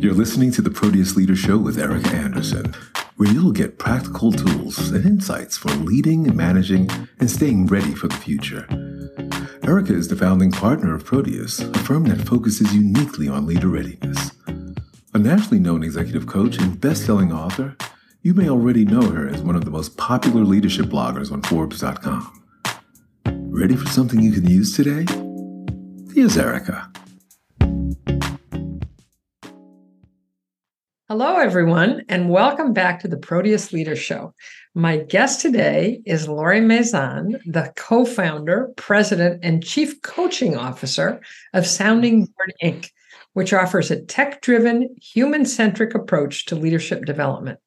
You're listening to the Proteus Leader Show with Erica Anderson, where you'll get practical tools and insights for leading, managing, and staying ready for the future. Erica is the founding partner of Proteus, a firm that focuses uniquely on leader readiness. A nationally known executive coach and best-selling author, you may already know her as one of the most popular leadership bloggers on Forbes.com. Ready for something you can use today? Here's Erica. Hello, everyone, and welcome back to the Proteus Leader Show. My guest today is Lori Mazan, the co-founder, president, and chief coaching officer of Sounding Board Inc., which offers a tech-driven, human-centric approach to leadership development.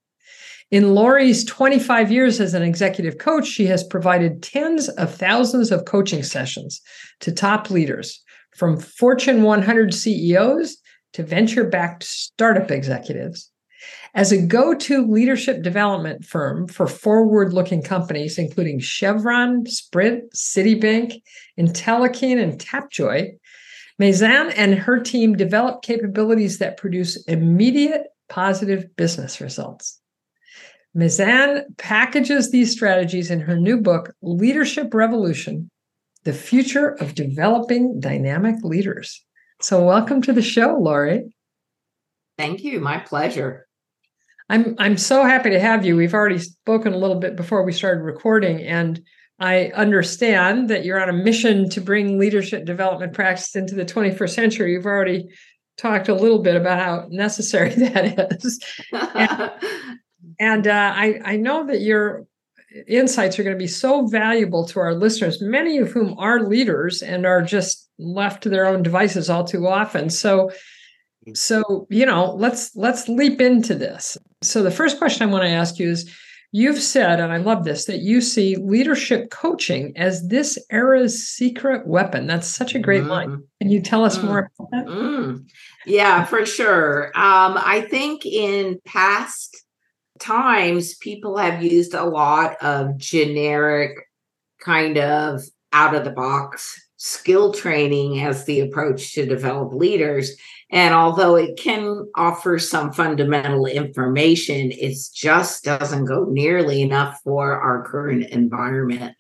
In Lori's 25 years as an executive coach, she has provided tens of thousands of coaching sessions to top leaders, from Fortune 100 CEOs to venture-backed startup executives. As a go-to leadership development firm for forward-looking companies, including Chevron, Sprint, Citibank, Intelliquin, and Tapjoy, Mazan and her team develop capabilities that produce immediate positive business results. Mazan packages these strategies in her new book, Leadership Revolution, The Future of Developing Dynamic Leaders. So welcome to the show, Lori. Thank you. My pleasure. I'm so happy to have you. We've already spoken a little bit before we started recording, and I understand that you're on a mission to bring leadership development practice into the 21st century. You've already talked a little bit about how necessary that is. And I know that your insights are going to be so valuable to our listeners, many of whom are leaders and are just left to their own devices all too often. So you know, let's leap into this. So the first question I want to ask you is, you've said, and I love this, that you see leadership coaching as this era's secret weapon. That's such a great line. Can you tell us more about that? Yeah, for sure. I think in past times, people have used a lot of generic kind of out-of-the-box skill training as the approach to develop leaders. And although it can offer some fundamental information, it just doesn't go nearly enough for our current environment.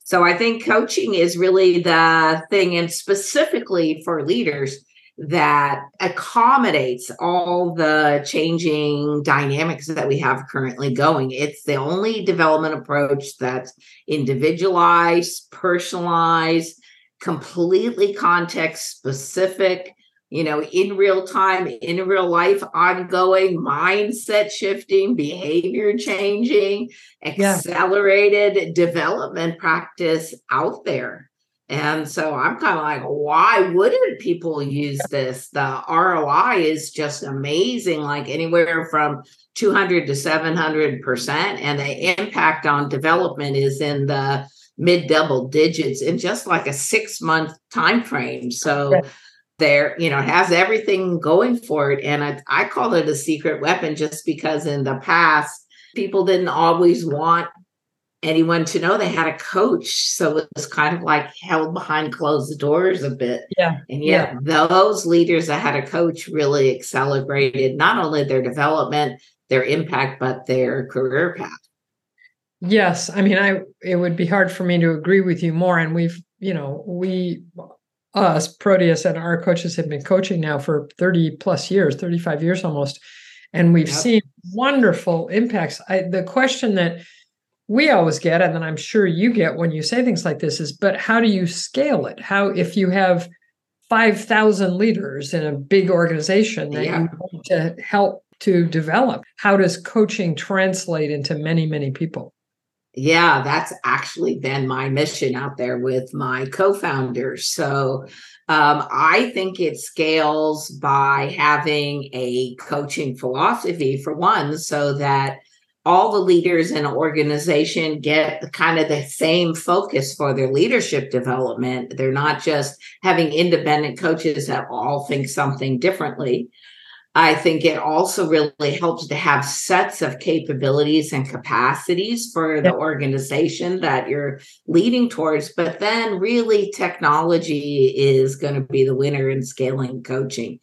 So I think coaching is really the thing, and specifically for leaders, that accommodates all the changing dynamics that we have currently going. It's the only development approach that's individualized, personalized, completely context specific, you know, in real time, in real life, ongoing, mindset shifting, behavior changing, accelerated development practice out there. And so I'm kind of like, why wouldn't people use this? The ROI is just amazing, like anywhere from 200 to 700%. And the impact on development is in the mid-double digits in just like a 6-month time frame. So there, you know, it has everything going for it. And I call it a secret weapon just because in the past, people didn't always want anyone to know they had a coach. So it was kind of like held behind closed doors a bit. And yet those leaders that had a coach really accelerated not only their development, their impact, but their career path. Yes. I mean, it would be hard for me to agree with you more. And we've, you know, us, Proteus, and our coaches have been coaching now for 30 plus years, 35 years almost. And we've seen wonderful impacts. The question that we always get, and then I'm sure you get when you say things like this, is, but how do you scale it? How, if you have 5,000 leaders in a big organization that you want to help to develop, how does coaching translate into many, many people? Yeah, that's actually been my mission out there with my co-founders. So I think it scales by having a coaching philosophy, for one, so that all the leaders in an organization get kind of the same focus for their leadership development. They're not just having independent coaches that all think something differently. I think it also really helps to have sets of capabilities and capacities for the organization that you're leading towards. But then really technology is going to be the winner in scaling coaching.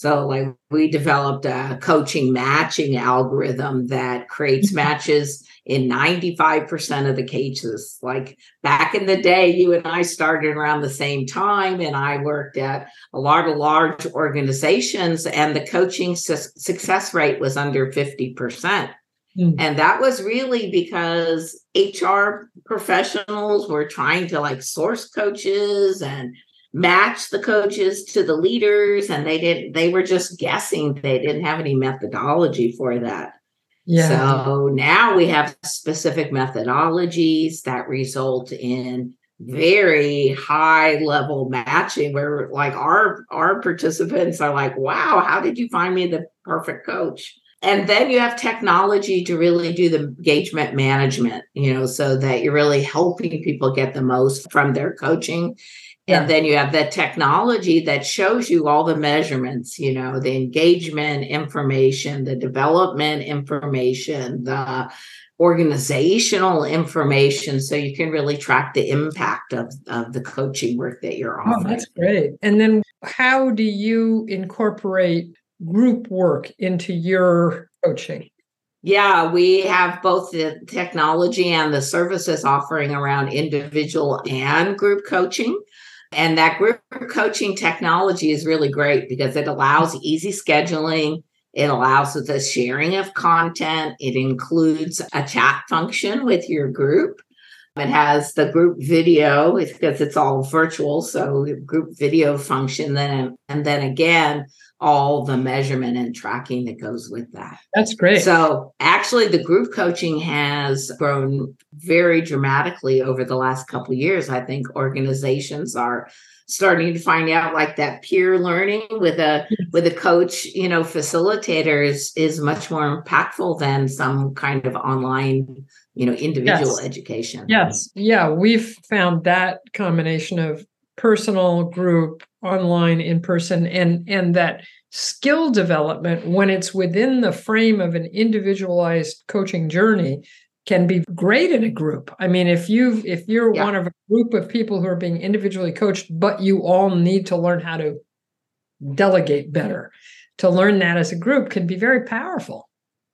So like we developed a coaching matching algorithm that creates matches in 95% of the cases. Like back in the day, you and I started around the same time, and I worked at a lot of large organizations, and the coaching success rate was under 50%. And that was really because HR professionals were trying to like source coaches and match the coaches to the leaders. And they were just guessing. They didn't have any methodology for that. Yeah. So now we have specific methodologies that result in very high level matching where like our participants are like, wow, how did you find me the perfect coach? And then you have technology to really do the engagement management, you know, so that you're really helping people get the most from their coaching. Yeah. And then you have the technology that shows you all the measurements, you know, the engagement information, the development information, the organizational information, so you can really track the impact of the coaching work that you're offering. Oh, that's great. And then how do you incorporate group work into your coaching? Yeah, we have both the technology and the services offering around individual and group coaching. And that group coaching technology is really great because it allows easy scheduling. It allows the sharing of content. It includes a chat function with your group. It has the group video because it's all virtual. So group video function then, and then again, all the measurement and tracking that goes with that. That's great. So actually the group coaching has grown very dramatically over the last couple of years. I think organizations are starting to find out like that peer learning with a coach, you know, facilitators is much more impactful than some kind of online, you know, individual education. Yes. Yeah. We've found that combination of personal, group, online, in person, and that skill development when it's within the frame of an individualized coaching journey can be great in a group. I mean, if you're one of a group of people who are being individually coached, but you all need to learn how to delegate better, to learn that as a group can be very powerful.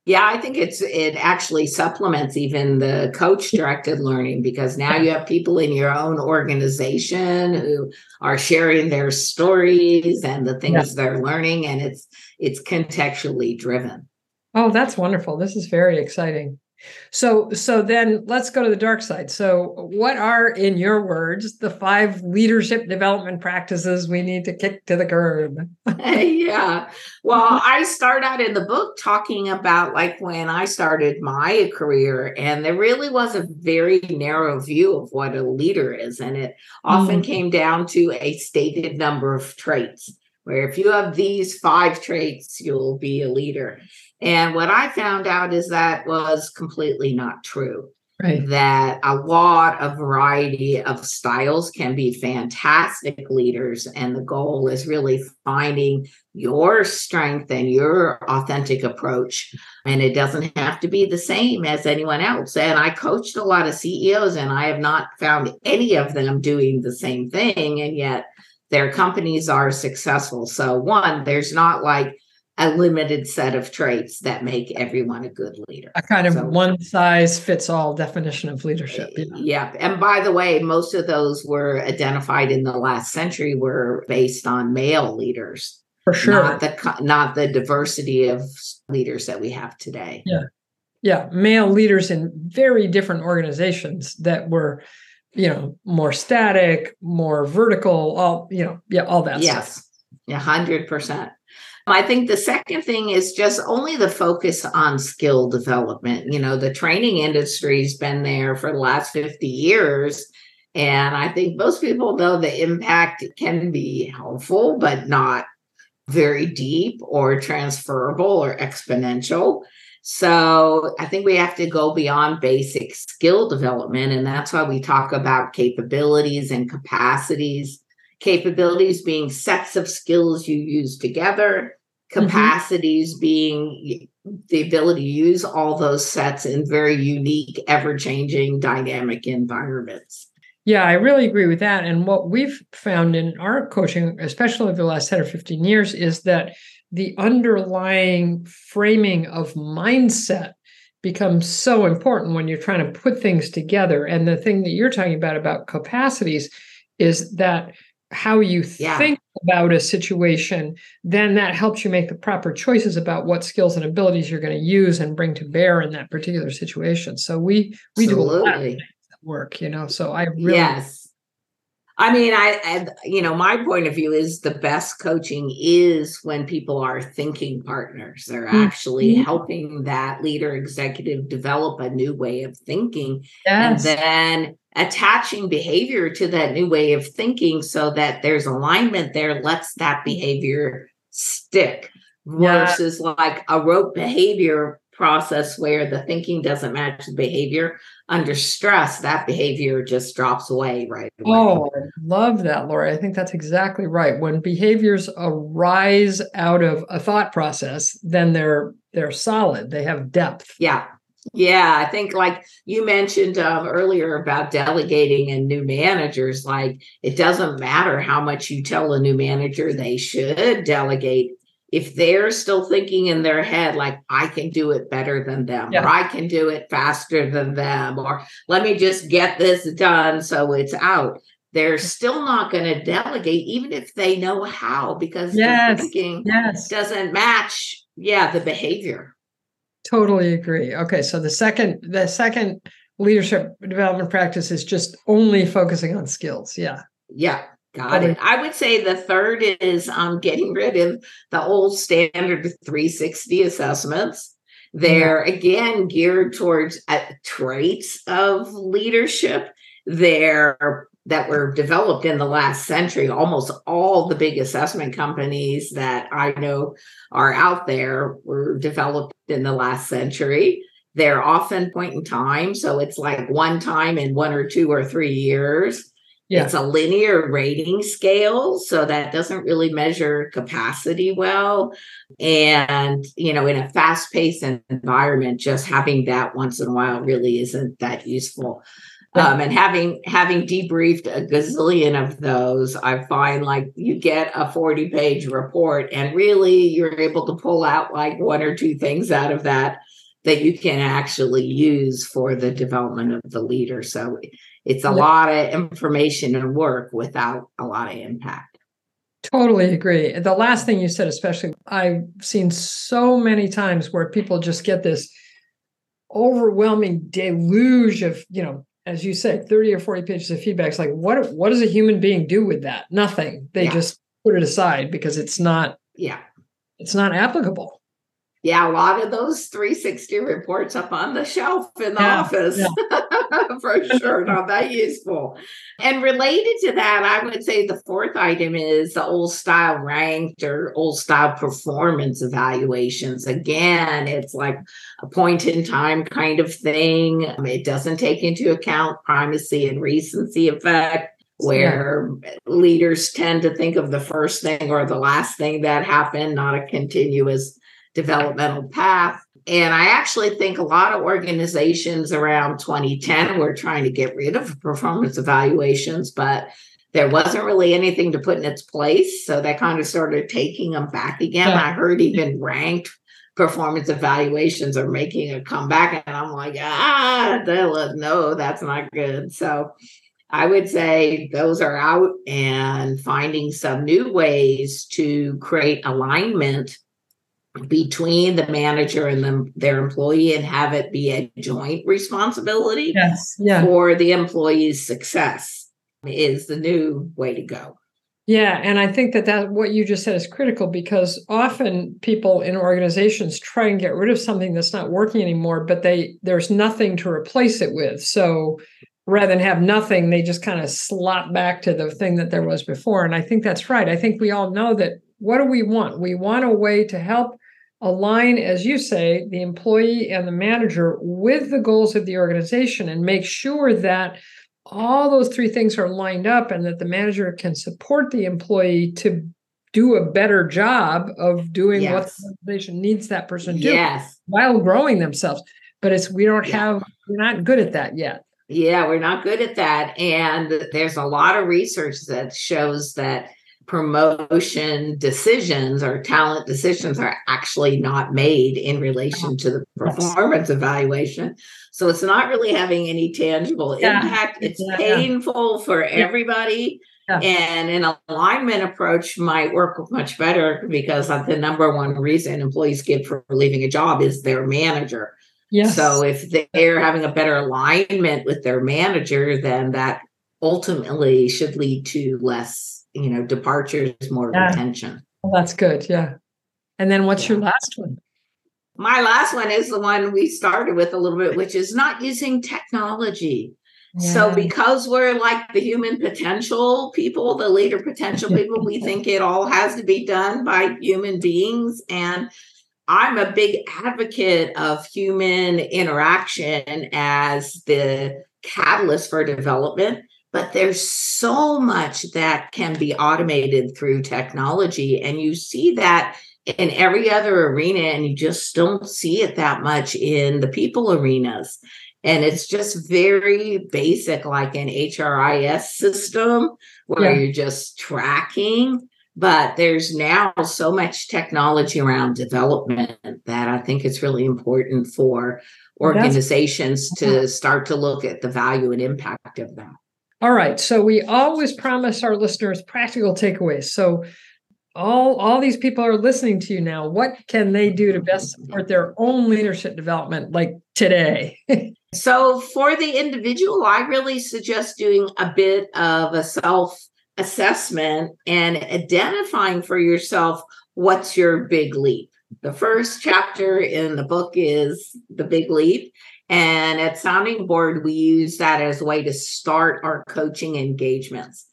Yeah, I think it actually supplements even the coach-directed learning because now you have people in your own organization who are sharing their stories and the things they're learning, and it's contextually driven. Oh, that's wonderful. This is very exciting. So then let's go to the dark side. So what are, in your words, the 5 leadership development practices we need to kick to the curb? Yeah. Well, I start out in the book talking about like when I started my career, and there really was a very narrow view of what a leader is. And it often came down to a stated number of traits, where if you have these 5 traits, you'll be a leader. And what I found out is that was completely not true, right? That a lot of variety of styles can be fantastic leaders. And the goal is really finding your strength and your authentic approach. And it doesn't have to be the same as anyone else. And I coached a lot of CEOs, and I have not found any of them doing the same thing. And yet their companies are successful. So one, there's not like a limited set of traits that make everyone a good leader. A kind of one size fits all definition of leadership. Yeah. And by the way, most of those were identified in the last century were based on male leaders. For sure. Not the diversity of leaders that we have today. Yeah. Yeah. Male leaders in very different organizations that were, you know, more static, more vertical, all, you know, all that stuff. Yes. 100%. I think the second thing is just only the focus on skill development. You know, the training industry has been there for the last 50 years. And I think most people know the impact can be helpful, but not very deep or transferable or exponential. So I think we have to go beyond basic skill development. And that's why we talk about capabilities and capacities. Capabilities being sets of skills you use together, capacities being the ability to use all those sets in very unique, ever-changing, dynamic environments. Yeah, I really agree with that. And what we've found in our coaching, especially over the last 10 or 15 years, is that the underlying framing of mindset becomes so important when you're trying to put things together. And the thing that you're talking about capacities, is that how you think about a situation, then that helps you make the proper choices about what skills and abilities you're going to use and bring to bear in that particular situation. So we do a lot of things that work, you know, so I really. Yes. I mean, I my point of view is the best coaching is when people are thinking partners. They're actually helping that leader executive develop a new way of thinking. Yes. And then attaching behavior to that new way of thinking so that there's alignment there, lets that behavior stick versus like a rote behavior process where the thinking doesn't match the behavior. Under stress, that behavior just drops away right away. Oh, I love that, Lori. I think that's exactly right. When behaviors arise out of a thought process, then they're solid. They have depth. Yeah. Yeah, I think like you mentioned earlier about delegating and new managers, like it doesn't matter how much you tell a new manager they should delegate. If they're still thinking in their head, like, I can do it better than them, or I can do it faster than them, or let me just get this done so it's out. They're still not going to delegate, even if they know how, because the thinking doesn't match the behavior. Totally agree. Okay, so the second leadership development practice is just only focusing on skills. Yeah. Yeah. Got it. I would say the third is getting rid of the old standard 360 assessments. They're again geared towards traits of leadership. That were developed in the last century. Almost all the big assessment companies that I know are out there were developed in the last century. They're often point in time. So it's like one time in 1 or 2 or 3 years. Yeah. It's a linear rating scale. So that doesn't really measure capacity well. And, you know, in a fast-paced environment, just having that once in a while really isn't that useful. And having debriefed a gazillion of those, I find like you get a 40-page report and really you're able to pull out like 1 or 2 things out of that you can actually use for the development of the leader. So it's a lot of information and work without a lot of impact. Totally agree. The last thing you said, especially, I've seen so many times where people just get this overwhelming deluge of, you know, as you say, 30 or 40 pages of feedback. It's like, what does a human being do with that? Nothing. They just put it aside because it's not applicable. Yeah, a lot of those 360 reports up on the shelf in the office, for sure, not that useful. And related to that, I would say the fourth item is the old style ranked or old style performance evaluations. Again, it's like a point in time kind of thing. It doesn't take into account primacy and recency effect, where leaders tend to think of the first thing or the last thing that happened, not a continuous developmental path. And I actually think a lot of organizations around 2010 were trying to get rid of performance evaluations, but there wasn't really anything to put in its place. So they kind of started taking them back again. I heard even ranked performance evaluations are making a comeback. And I'm like, no, that's not good. So I would say those are out, and finding some new ways to create alignment between the manager and their employee, and have it be a joint responsibility for the employee's success is the new way to go. Yeah. And I think that what you just said is critical, because often people in organizations try and get rid of something that's not working anymore, but there's nothing to replace it with. So rather than have nothing, they just kind of slop back to the thing that there was before. And I think that's right. I think we all know that. What do we want? We want a way to help align, as you say, the employee and the manager with the goals of the organization, and make sure that all those three things are lined up, and that the manager can support the employee to do a better job of doing what the organization needs that person to do while growing themselves. But we're not good at that yet. Yeah, we're not good at that. And there's a lot of research that shows that promotion decisions or talent decisions are actually not made in relation to the performance evaluation. So it's not really having any tangible impact. It's painful for everybody. Yeah. And an alignment approach might work much better, because the number one reason employees give for leaving a job is their manager. Yes. So if they're having a better alignment with their manager, then that ultimately should lead to less, departures, more retention. Well, that's good. Yeah. And then what's your last one? My last one is the one we started with a little bit, which is not using technology. Yeah. So because we're like the human potential people, the leader potential people, we think it all has to be done by human beings. And I'm a big advocate of human interaction as the catalyst for development. But there's so much that can be automated through technology. And you see that in every other arena, and you just don't see it that much in the people arenas. And it's just very basic, like an HRIS system where you're just tracking. But there's now so much technology around development that I think it's really important for organizations to start to look at the value and impact of them. All right. So we always promise our listeners practical takeaways. So all these people are listening to you now. What can they do to best support their own leadership development, like today? So for the individual, I really suggest doing a bit of a self-assessment and identifying for yourself, what's your big leap? The first chapter in the book is the big leap. And at Sounding Board, we use that as a way to start our coaching engagements.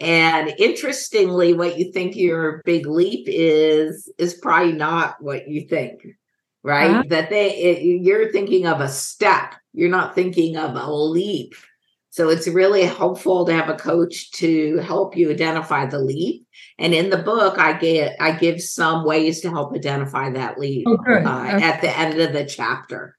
And interestingly, what you think your big leap is probably not what you think, right? Uh-huh. You're thinking of a step. You're not thinking of a leap. So it's really helpful to have a coach to help you identify the leap. And in the book, I give some ways to help identify that leap at the end of the chapter.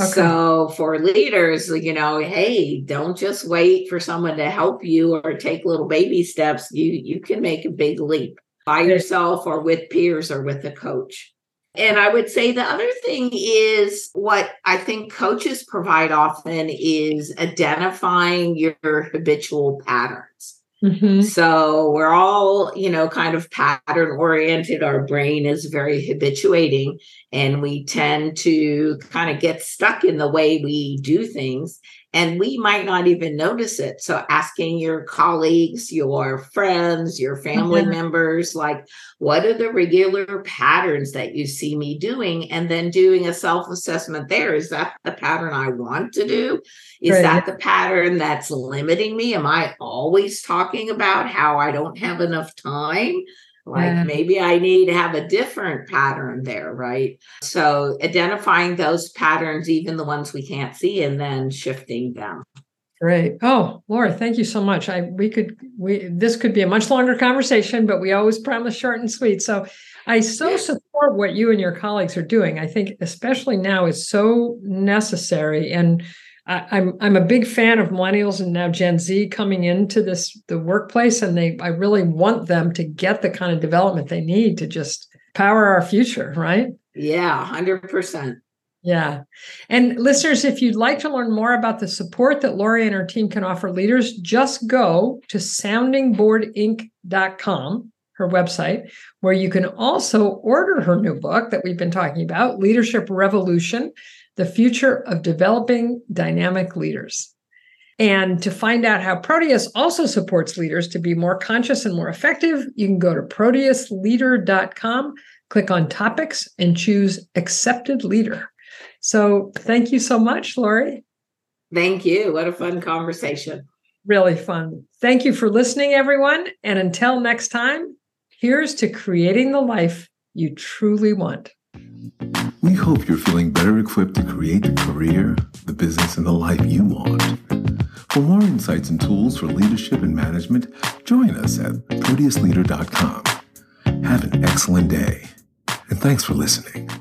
Okay. So for leaders, hey, don't just wait for someone to help you or take little baby steps. You can make a big leap by yourself or with peers or with a coach. And I would say the other thing is what I think coaches provide often is identifying your habitual patterns. Mm-hmm. So we're all, kind of pattern oriented. Our brain is very habituating, and we tend to kind of get stuck in the way we do things, and we might not even notice it. So asking your colleagues, your friends, your family members, what are the regular patterns that you see me doing? And then doing a self-assessment there. Is that the pattern I want to do? Is that the pattern that's limiting me? Am I always talking about how I don't have enough time? Maybe I need to have a different pattern there, right? So identifying those patterns, even the ones we can't see, and then shifting them. Great. Oh, Laura, thank you so much. This could be a much longer conversation, but we always promise short and sweet. So I support what you and your colleagues are doing. I think especially now it's so necessary. And I'm a big fan of millennials and now Gen Z coming into the workplace, and I really want them to get the kind of development they need to just power our future, right? Yeah, 100%. Yeah. And listeners, if you'd like to learn more about the support that Lori and her team can offer leaders, just go to soundingboardinc.com, her website, where you can also order her new book that we've been talking about, Leadership Revolution: The Future of Developing Dynamic Leaders. And to find out how Proteus also supports leaders to be more conscious and more effective, you can go to proteusleader.com, click on topics, and choose Accepted Leader. So thank you so much, Lori. Thank you. What a fun conversation. Really fun. Thank you for listening, everyone. And until next time, here's to creating the life you truly want. We hope you're feeling better equipped to create the career, the business, and the life you want. For more insights and tools for leadership and management, join us at ProteusLeader.com. Have an excellent day, and thanks for listening.